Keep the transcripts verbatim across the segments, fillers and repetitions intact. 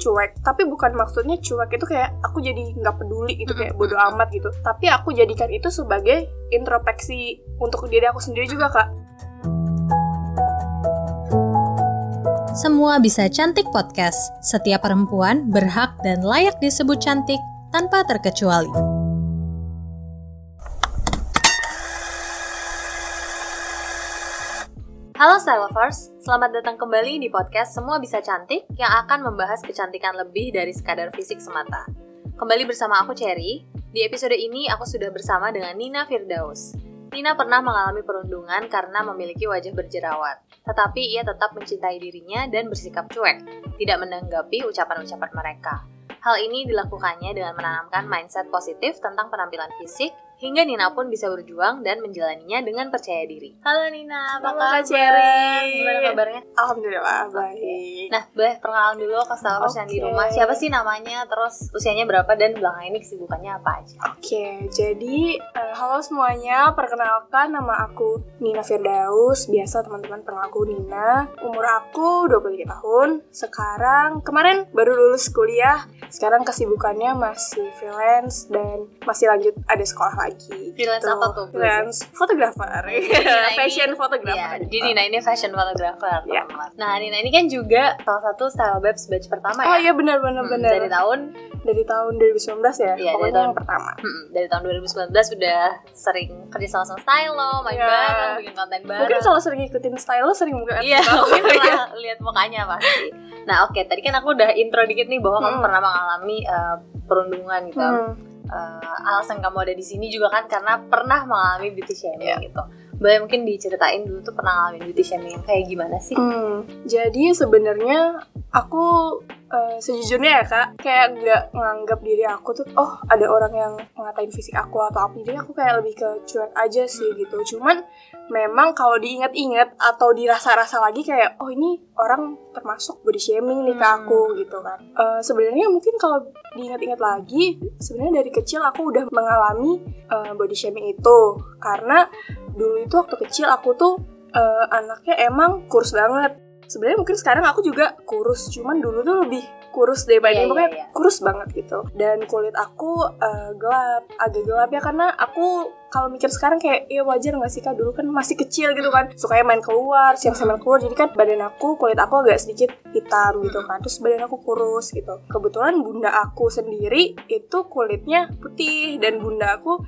cuek, tapi bukan maksudnya cuek itu kayak aku jadi nggak peduli gitu, kayak bodo amat gitu, tapi aku jadikan itu sebagai introspeksi untuk diri aku sendiri juga, Kak. Semua Bisa Cantik Podcast. Setiap perempuan berhak dan layak disebut cantik tanpa terkecuali. Halo Stylovers, selamat datang kembali di podcast Semua Bisa Cantik yang akan membahas kecantikan lebih dari sekadar fisik semata. Kembali bersama aku Cherry. Di episode ini aku sudah bersama dengan Nina Firdaus. Nina pernah mengalami perundungan karena memiliki wajah berjerawat, tetapi ia tetap mencintai dirinya dan bersikap cuek, tidak menanggapi ucapan-ucapan mereka. Hal ini dilakukannya dengan menanamkan mindset positif tentang penampilan fisik, hingga Nina pun bisa berjuang dan menjalaninya dengan percaya diri. Halo Nina, apa kabar? Halo Cherry, gimana kabarnya? Alhamdulillah, baik. Nah, boleh perkenalan dulu ke Stylovers okay. Yang di rumah. Siapa sih namanya, terus usianya berapa, dan belakang ini kesibukannya apa aja? Oke, okay, jadi uh, halo semuanya, perkenalkan nama aku Nina Firdaus. Biasa teman-teman panggil aku Nina. Umur aku dua puluh tiga tahun. Sekarang, kemarin baru lulus kuliah. Sekarang kesibukannya masih freelance dan masih lanjut ada sekolah lagi. Freelance gitu. Apa tuh? Freelance fotografer, fashion fotografer. Jadi Nina ini fashion fotografer. Yeah. Nah Nina ini kan juga salah satu Style Babes batch pertama ya? Oh iya benar-benar hmm, benar. Dari tahun? Dari tahun dua ribu sembilan belas ya? Iya dari tahun pertama. Hmm, dari tahun dua ribu sembilan belas udah sering kerja sama sama Stylo, main yeah. bareng, bikin konten bareng. Mungkin kalau sering ikutin Stylo sering bukan? Iya mungkin pernah lihat mukanya pasti. Nah oke okay, tadi kan aku udah intro dikit nih bahwa hmm. kamu pernah mengalami uh, perundungan gitu. Hmm. Uh, alasan kamu ada di sini juga kan karena pernah mengalami beauty shaming yeah. gitu. Boleh mungkin diceritain dulu tuh pernah ngalamin beauty shaming yang kayak gimana sih? Hmm, jadi sebenarnya aku uh, sejujurnya ya Kak, kayak nggak nganggap diri aku tuh oh ada orang yang ngatain fisik aku atau apa, jadi aku kayak lebih ke cuek aja sih hmm. gitu. Cuman memang kalau diingat-ingat atau dirasa-rasa lagi kayak oh ini orang termasuk body shaming nih ke aku hmm. gitu kan. Uh, sebenarnya mungkin kalau diingat-ingat lagi, sebenarnya dari kecil aku udah mengalami uh, body shaming itu karena dulu itu waktu kecil aku tuh uh, anaknya emang kurus banget. Sebenarnya mungkin sekarang aku juga kurus, cuman dulu tuh lebih kurus deh banding, yeah, pokoknya yeah, yeah. kurus banget gitu. Dan kulit aku uh, gelap, agak gelap ya karena aku kalau mikir sekarang kayak ya wajar nggak sih Kak, dulu kan masih kecil gitu kan, sukanya main keluar, siang-siang main keluar, jadi kan badan aku, kulit aku agak sedikit hitam gitu kan, terus badan aku kurus gitu. Kebetulan bunda aku sendiri itu kulitnya putih dan bunda aku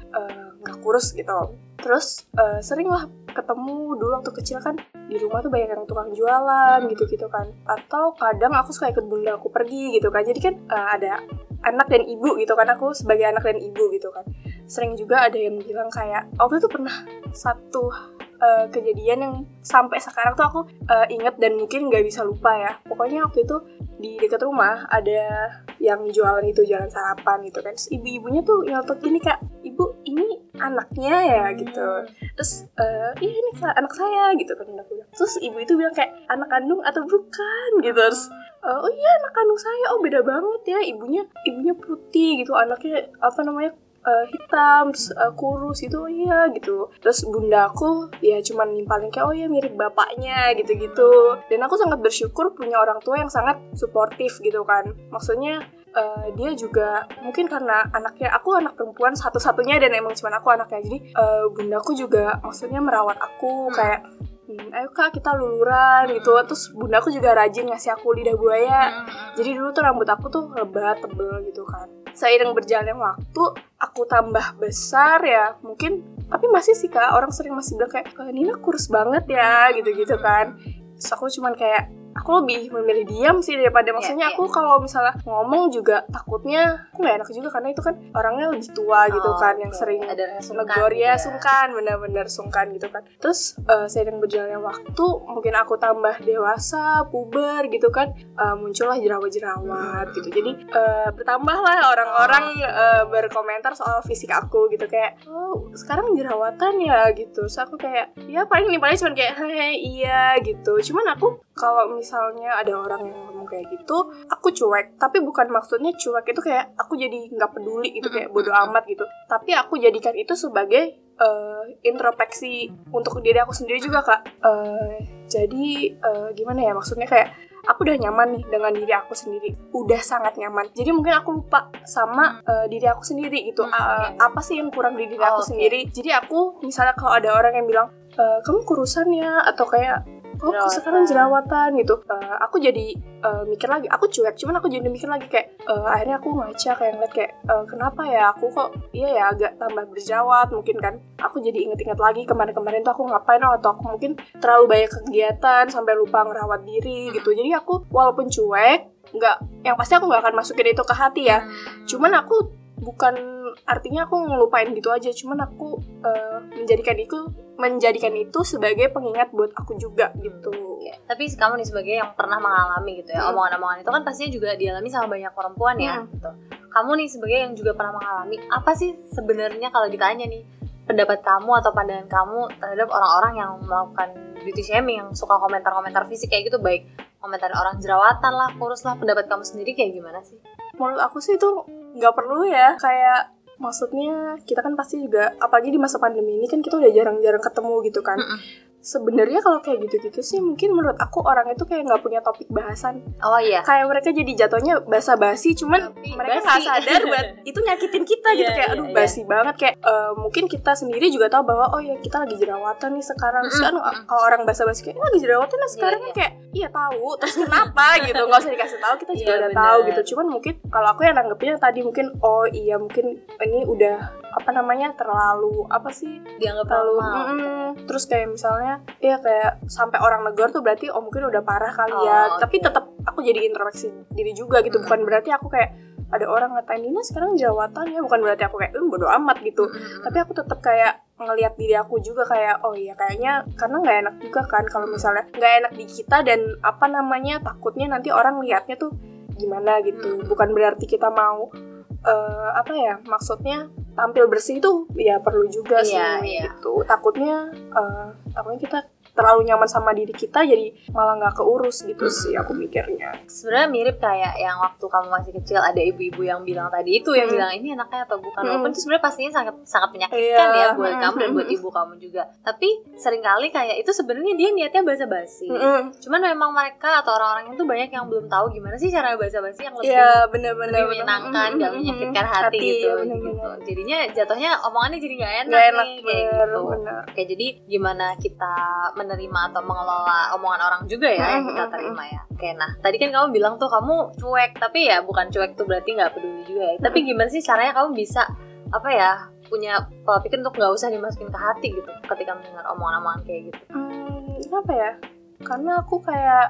nggak uh, kurus gitu. Terus uh, seringlah ketemu dulu waktu kecil kan di rumah tuh banyak yang tukang jualan gitu-gitu kan, atau kadang aku suka ikut bunda aku pergi gitu kan, jadi kan uh, ada anak dan ibu gitu kan, aku sebagai anak dan ibu gitu kan. Sering juga ada yang bilang kayak waktu itu pernah satu uh, kejadian yang sampai sekarang tuh aku uh, inget dan mungkin gak bisa lupa ya. Pokoknya waktu itu di dekat rumah ada yang jualan itu, jualan sarapan gitu kan, terus ibu-ibunya tuh ngelotot ini Kak, ibu ini anaknya ya gitu, terus uh, iya ini anak saya gitu kan, terus ibu itu bilang kayak anak kandung atau bukan gitu, terus Uh, oh iya anak kandung saya, oh beda banget ya, ibunya ibunya putih gitu, anaknya apa namanya uh, hitam, terus, uh, kurus gitu, oh iya gitu. Terus bunda aku ya cuman nimpalin kayak oh iya mirip bapaknya gitu-gitu. Dan aku sangat bersyukur punya orang tua yang sangat suportif gitu kan, maksudnya uh, dia juga mungkin karena anaknya, aku anak perempuan satu-satunya dan emang cuman aku anaknya, jadi uh, bunda aku juga maksudnya merawat aku kayak ayo Kak kita luluran gitu. Terus bunda aku juga rajin ngasih aku lidah buaya, jadi dulu tuh rambut aku tuh lebat, tebel gitu kan. Seiring berjalannya waktu aku tambah besar ya mungkin, tapi masih sih Kak, orang sering masih bilang kayak Nina kurus banget ya gitu-gitu kan. Terus aku cuman kayak aku lebih memilih diam sih daripada yeah, maksudnya yeah. aku kalau misalnya ngomong juga takutnya aku nggak enak juga karena itu kan orangnya lebih tua gitu oh, kan yang okay. sering negor ya sungkan, benar-benar sungkan gitu kan. Terus uh, seiring berjalannya waktu mungkin aku tambah dewasa, puber gitu kan, uh, muncullah jerawat-jerawat gitu. Jadi uh, bertambahlah orang-orang uh, berkomentar soal fisik aku gitu kayak oh sekarang jerawatan ya gitu. Terus aku kayak ya paling nih paling cuman kayak hei iya gitu. Cuman aku kalau misalnya ada orang yang ngomong kayak gitu, aku cuek, tapi bukan maksudnya cuek itu kayak aku jadi gak peduli gitu, kayak bodo amat gitu, tapi aku jadikan itu sebagai uh, introspeksi untuk diri aku sendiri juga Kak. uh, Jadi uh, gimana ya, maksudnya kayak aku udah nyaman nih dengan diri aku sendiri, udah sangat nyaman. Jadi mungkin aku lupa sama uh, diri aku sendiri gitu. Hmm, okay. uh, apa sih yang kurang di diri oh, aku okay. sendiri? Jadi aku misalnya kalau ada orang yang bilang e, kamu kurusan ya atau kayak oh sekarang jerawatan gitu, uh, aku jadi uh, mikir lagi, aku cuek, cuman aku jadi mikir lagi kayak uh, akhirnya aku ngaca kayak ngeliat kayak uh, kenapa ya aku kok iya ya agak tambah berjerawat mungkin kan. Aku jadi inget-inget lagi kemarin-kemarin tuh aku ngapain, atau aku mungkin terlalu banyak kegiatan sampai lupa ngerawat diri gitu. Jadi aku walaupun cuek, nggak, yang pasti aku nggak akan masukin itu ke hati ya. Cuman aku bukan artinya aku ngelupain gitu aja, cuman aku uh, menjadikan itu menjadikan itu sebagai pengingat buat aku juga gitu. Ya, tapi kamu nih sebagai yang pernah mengalami gitu ya, hmm. omongan-omongan itu kan pastinya juga dialami sama banyak perempuan ya. Hmm. Gitu. Kamu nih sebagai yang juga pernah mengalami, apa sih sebenarnya kalau ditanya nih pendapat kamu atau pandangan kamu terhadap orang-orang yang melakukan beauty shaming, yang suka komentar-komentar fisik kayak gitu, baik komentar orang jerawatan lah, kurus lah, pendapat kamu sendiri kayak gimana sih? Menurut aku sih itu nggak perlu ya, kayak maksudnya kita kan pasti juga apalagi di masa pandemi ini kan kita udah jarang-jarang ketemu gitu kan. Mm-mm. Sebenarnya kalau kayak gitu-gitu sih mungkin menurut aku orang itu kayak nggak punya topik bahasan. Oh iya. Kayak mereka jadi jatuhnya basa-basi, cuman Tapi, mereka nggak sadar buat itu nyakitin kita gitu. Yeah, kayak aduh yeah, basi yeah. banget kayak uh, mungkin kita sendiri juga tahu bahwa oh ya kita lagi jerawatan nih sekarang. Terus kan mm-hmm. kalau orang basa-basi kayak lagi jerawatan lah sekarang yeah, yeah. kayak iya tahu terus kenapa gitu, nggak usah dikasih tahu, kita juga yeah, udah bener. tahu gitu. Cuman mungkin kalau aku yang nanggepinnya tadi mungkin oh iya mungkin ini udah apa namanya terlalu apa sih dianggap terlalu mm-hmm. terus kayak misalnya ya kayak sampai orang negor tuh berarti oh mungkin udah parah kali ya. Oh, okay. Tapi tetap aku jadi introspeksi diri juga gitu. Mm-hmm. Bukan berarti aku kayak ada orang ngatain Nina sekarang jerawatan ya, bukan berarti aku kayak eh bodo amat gitu. Mm-hmm. Tapi aku tetap kayak ngelihat diri aku juga kayak oh iya kayaknya karena nggak enak juga kan kalau misalnya nggak enak di kita dan apa namanya takutnya nanti orang lihatnya tuh gimana gitu. Mm-hmm. Bukan berarti kita mau uh, apa ya maksudnya tampil bersih itu ya perlu juga sih yeah, yeah. gitu. Takutnya uh, takutnya kita terlalu nyaman sama diri kita jadi malah nggak keurus gitu mm-hmm. sih aku mikirnya. Sebenarnya mirip kayak yang waktu kamu masih kecil ada ibu-ibu yang bilang tadi itu yang mm-hmm. bilang ini anaknya atau bukan mm-hmm. open itu sebenarnya pastinya sangat sangat menyakitkan yeah. ya buat mm-hmm. kamu dan buat ibu kamu juga. Tapi seringkali kayak itu sebenarnya dia niatnya basa-basi. Mm-hmm. Cuman memang mereka atau orang-orang itu banyak yang belum tahu gimana sih cara basa-basi yang lebih yeah, bener, bener, lebih menyenangkan, nggak mm-hmm. menyakitkan hati, hati gitu. Ya, bener, gitu. Bener. Jadinya jatuhnya omongannya jadi nggak enak, gak enak nih bener, kayak gitu. Bener. Oke, jadi gimana kita menerima atau mengelola omongan orang juga ya mm-hmm. yang kita terima ya. Oke, nah tadi kan kamu bilang tuh kamu cuek, tapi ya bukan cuek tuh berarti nggak peduli juga ya. Mm-hmm. Tapi gimana sih caranya kamu bisa apa ya punya pola pikir untuk nggak usah dimasukin ke hati gitu ketika mendengar omongan-omongan kayak gitu? Hmm, kenapa ya? Karena aku kayak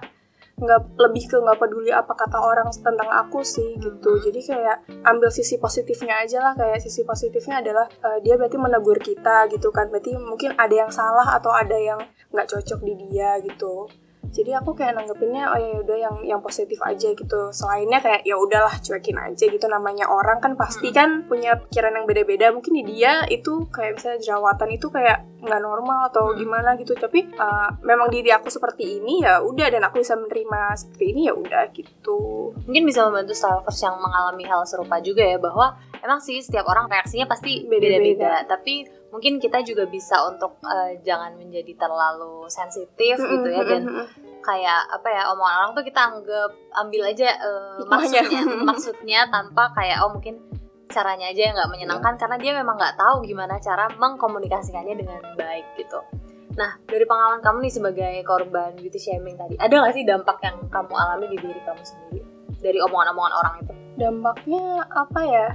nggak lebih ke nggak peduli apa kata orang tentang aku sih gitu. Jadi kayak ambil sisi positifnya aja lah, kayak sisi positifnya adalah uh, dia berarti menegur kita gitu kan, berarti mungkin ada yang salah atau ada yang nggak cocok di dia gitu. Jadi aku kayak nanggepinnya oh ya udah yang yang positif aja gitu. Selainnya kayak ya udahlah cuekin aja gitu, namanya orang kan pasti kan punya pikiran yang beda-beda. Mungkin di dia itu kayak misalnya jerawatan itu kayak nggak normal atau gimana gitu. Tapi uh, memang diri aku seperti ini ya udah, dan aku bisa menerima seperti ini ya udah gitu. Mungkin bisa membantu staffers yang mengalami hal serupa juga ya, bahwa emang sih setiap orang reaksinya pasti beda-beda, beda-beda. Tapi mungkin kita juga bisa untuk uh, jangan menjadi terlalu sensitif mm-hmm. gitu ya, dan kayak apa ya omongan orang tuh kita anggap ambil aja uh, maksudnya maksudnya tanpa kayak oh mungkin caranya aja yang nggak menyenangkan yeah. karena dia memang nggak tahu gimana cara mengkomunikasikannya dengan baik gitu. Nah, dari pengalaman kamu nih sebagai korban beauty shaming tadi, ada nggak sih dampak yang kamu alami di diri kamu sendiri dari omongan-omongan orang itu? Dampaknya apa ya?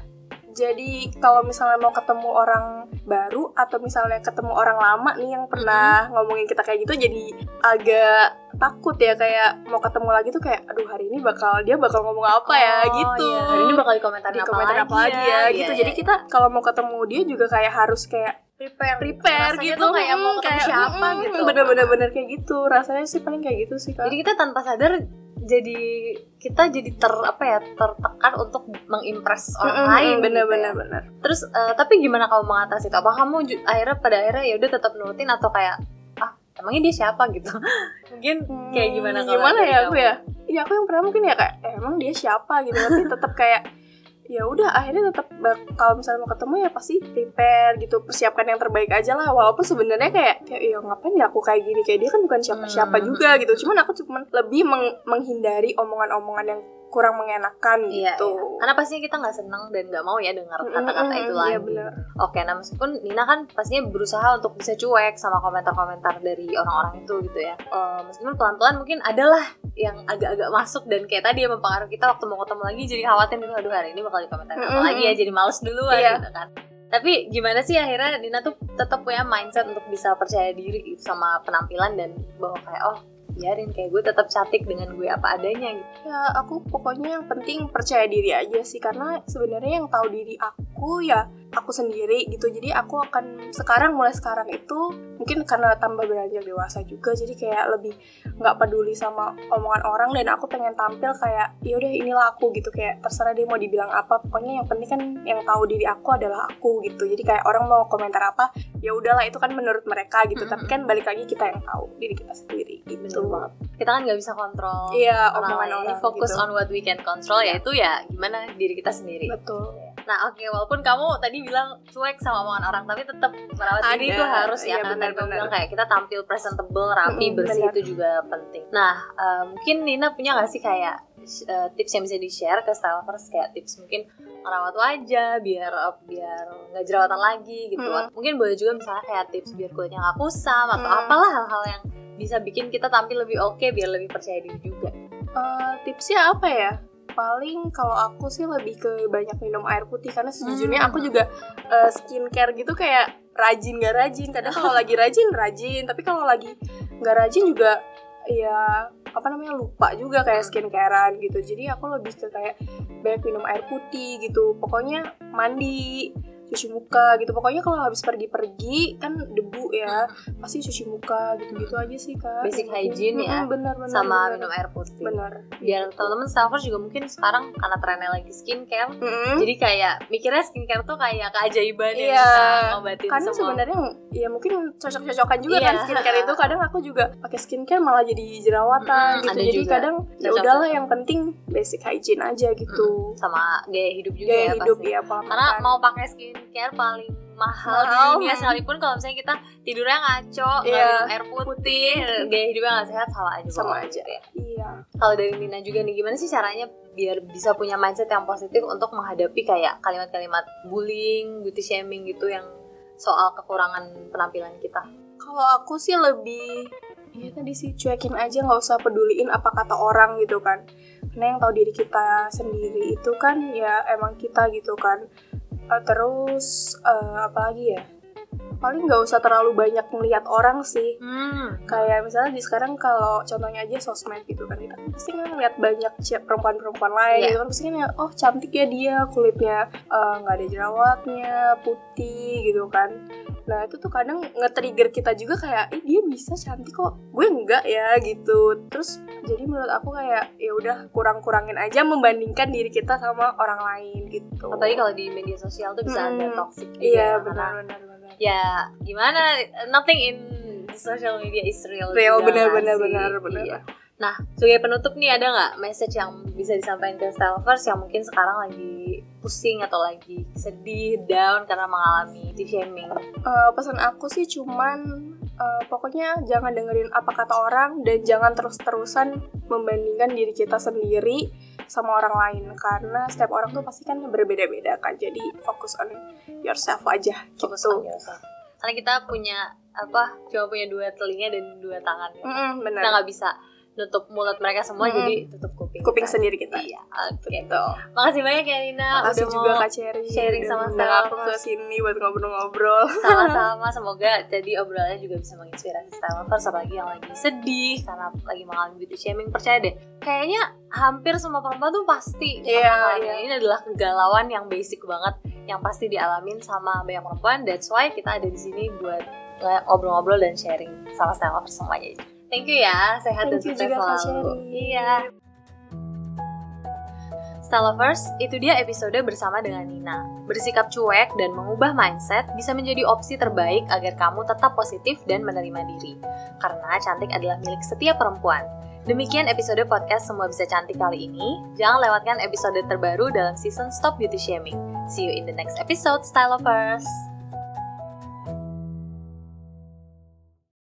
Jadi kalau misalnya mau ketemu orang baru atau misalnya ketemu orang lama nih yang pernah ngomongin kita kayak gitu, jadi agak takut ya, kayak mau ketemu lagi tuh kayak aduh hari ini bakal dia bakal ngomong apa ya oh, gitu. Iya. Hari ini bakal dikomentarin apa, apa lagi ya, ya gitu. Iya, jadi iya. kita kalau mau ketemu dia juga kayak harus kayak prepare, prepare gitu tuh kayak mau ketemu kayak, siapa mm, gitu. Bener-bener kayak gitu. Rasanya sih paling kayak gitu sih Kak. Jadi kita tanpa sadar jadi kita jadi ter apa ya tertekan untuk mengimpress orang mm-hmm, lain benar-benar gitu ya. benar. Terus uh, tapi gimana kamu mengatasi itu? Apa kamu ju- akhirnya pada akhirnya ya udah tetap nurutin atau kayak ah emangnya dia siapa gitu? Mungkin kayak gimana hmm, kalau gimana ya aku ya? Ya aku yang pernah mungkin ya kayak eh, emang dia siapa gitu, tapi tetap kayak ya udah akhirnya tetap kalau misalnya mau ketemu ya pasti prepare gitu, persiapkan yang terbaik aja lah, walaupun sebenarnya kayak kayak ya ngapain ya aku kayak gini, kayak dia kan bukan siapa-siapa juga gitu, cuman aku cuman lebih meng- menghindari omongan-omongan yang kurang mengenakan gitu. Iya, iya. Karena pastinya kita nggak seneng dan nggak mau ya dengar kata-kata itu lagi. Iya, bener. Oke, nah meskipun Nina kan pastinya berusaha untuk bisa cuek sama komentar-komentar dari orang-orang itu gitu ya. Uh, meskipun pelan-pelan mungkin adalah yang agak-agak masuk dan kayak tadi ya mempengaruhi kita waktu mau ketemu lagi jadi khawatir gitu, aduh hari ini bakal dikomentarin apa lagi ya, jadi males duluan iya. gitu kan. Tapi gimana sih akhirnya Nina tuh tetap punya mindset untuk bisa percaya diri gitu sama penampilan dan bahwa kayak oh biarin kayak gue tetap cantik dengan gue apa adanya gitu. Ya aku pokoknya yang penting percaya diri aja sih, karena sebenarnya yang tahu diri aku ya aku sendiri gitu. Jadi aku akan sekarang mulai sekarang itu mungkin karena tambah beranjak dewasa juga, jadi kayak lebih nggak peduli sama omongan orang dan aku pengen tampil kayak yaudah inilah aku gitu, kayak terserah dia mau dibilang apa, pokoknya yang penting kan yang tahu diri aku adalah aku gitu. Jadi kayak orang mau komentar apa ya udahlah itu kan menurut mereka gitu, mm-hmm. tapi kan balik lagi kita yang tahu diri kita sendiri gitu. Banget. Kita kan nggak bisa kontrol iya, orang lain. Fokus gitu. On what we can control, yaitu ya gimana diri kita sendiri. Betul. Nah oke, okay, walaupun kamu tadi bilang cuek sama omongan orang, tapi tetap merawat Ada. diri itu harus ya, ya bener, kan? Bilang kayak kita tampil presentable, rapi, mm-hmm, bersih bener. Itu juga penting. Nah uh, mungkin Nina punya nggak sih kayak uh, tips yang bisa di share ke stylers, kayak tips mungkin merawat wajah biar biar nggak jerawatan lagi gitu. Mm-hmm. Mungkin boleh juga misalnya kayak tips biar kulitnya nggak kusam atau mm-hmm. apalah hal-hal yang bisa bikin kita tampil lebih oke, okay, biar lebih percaya diri juga. Uh, tipsnya apa ya? Paling kalau aku sih lebih ke banyak minum air putih, karena sejujurnya aku juga uh, skincare gitu kayak rajin gak rajin. Kadang kalau lagi rajin rajin, tapi kalau lagi gak rajin juga ya apa namanya lupa juga kayak skincarean gitu. Jadi aku lebih ke kayak banyak minum air putih gitu. Pokoknya mandi, cuci muka gitu, pokoknya kalau habis pergi-pergi kan debu ya hmm. pasti cuci muka gitu-gitu aja sih Kak, basic hygiene hmm, ya bener, bener, sama bener. Minum air putih bener. Biar teman-teman staffers juga mungkin sekarang karena trennya lagi skincare hmm. jadi kayak mikirnya skincare tuh kayak keajaiban yeah. yang bisa ngobatin karena semua karena sebenarnya ya mungkin cocok-cocokan juga yeah. kan skincare itu. Kadang aku juga pakai skincare malah jadi jerawatan hmm, gitu, jadi juga. Kadang ya udahlah yang penting basic hygiene aja gitu hmm. sama gaya hidup juga gaya ya hidup, pasti ya, karena mau pakai skin care paling mahal di dunia sekalipun kalau misalnya kita tidurnya ngaco, yeah. minum air putih, gaya hidupnya nggak sehat, salah aja sama aja ya. Iya. Kalau dari Nina juga nih, gimana sih caranya biar bisa punya mindset yang positif untuk menghadapi kayak kalimat-kalimat bullying, beauty shaming gitu yang soal kekurangan penampilan kita? Kalau aku sih lebih ya tadi sih cuekin aja, nggak usah peduliin apa kata orang gitu kan. Karena yang tahu diri kita sendiri itu kan ya emang kita gitu kan. Uh, terus uh, apa lagi ya? Paling nggak usah terlalu banyak melihat orang sih. Hmm. Kayak misalnya di sekarang kalau contohnya aja sosmed gitu kan, kita pasti kan melihat banyak perempuan-perempuan lain yeah. gitu kan, pasti kan oh cantik ya dia, kulitnya nggak uh, ada jerawatnya, putih gitu kan. Nah itu tuh kadang nge-trigger kita juga kayak eh dia bisa cantik kok gue enggak ya gitu. Terus jadi menurut aku kayak ya udah kurang-kurangin aja membandingkan diri kita sama orang lain gitu. Apalagi kalau di media sosial tuh bisa hmm, ada toxic gitu. Iya benar-benar. Ya gimana, nothing in social media is real. Real benar-benar benar-benar. Iya. Nah sebagai penutup nih, ada nggak message yang bisa disampaikan ke stylers yang mungkin sekarang lagi pusing atau lagi sedih, down karena mengalami di shaming? Uh, pesan aku sih cuman uh, pokoknya jangan dengerin apa kata orang dan jangan terus-terusan membandingkan diri kita sendiri sama orang lain, karena setiap orang tuh pasti kan berbeda-beda kan. Jadi fokus on yourself aja. Fokus gitu. On yourself. Karena kita punya apa? Cuma punya dua telinga dan dua tangan ya. Mm-hmm, bener. Kita nggak bisa nutup mulut mereka semua, hmm. jadi tutup kuping kuping kita. Sendiri kita. Iya, oke. Okay. Gitu. Makasih banyak ya Nina, makasih udah juga mau Kak Cherry sharing sama saya aku ke sini buat ngobrol-ngobrol. Sama-sama, semoga jadi obrolannya juga bisa menginspirasi stylers, apalagi yang lagi sedih karena lagi mengalami beauty shaming. Percaya deh, kayaknya hampir semua perempuan tuh pasti yeah, yeah. ini adalah kegalauan yang basic banget yang pasti dialamin sama banyak perempuan. That's why kita ada di sini buat ngobrol-ngobrol dan sharing sama stylers semuanya. Thank you ya, sehat dan sukses selalu. Iya. Star Lovers, itu dia episode bersama dengan Nina. Bersikap cuek dan mengubah mindset bisa menjadi opsi terbaik agar kamu tetap positif dan menerima diri. Karena cantik adalah milik setiap perempuan. Demikian episode podcast Semua Bisa Cantik kali ini. Jangan lewatkan episode terbaru dalam season Stop Beauty Shaming. See you in the next episode, Star Lovers!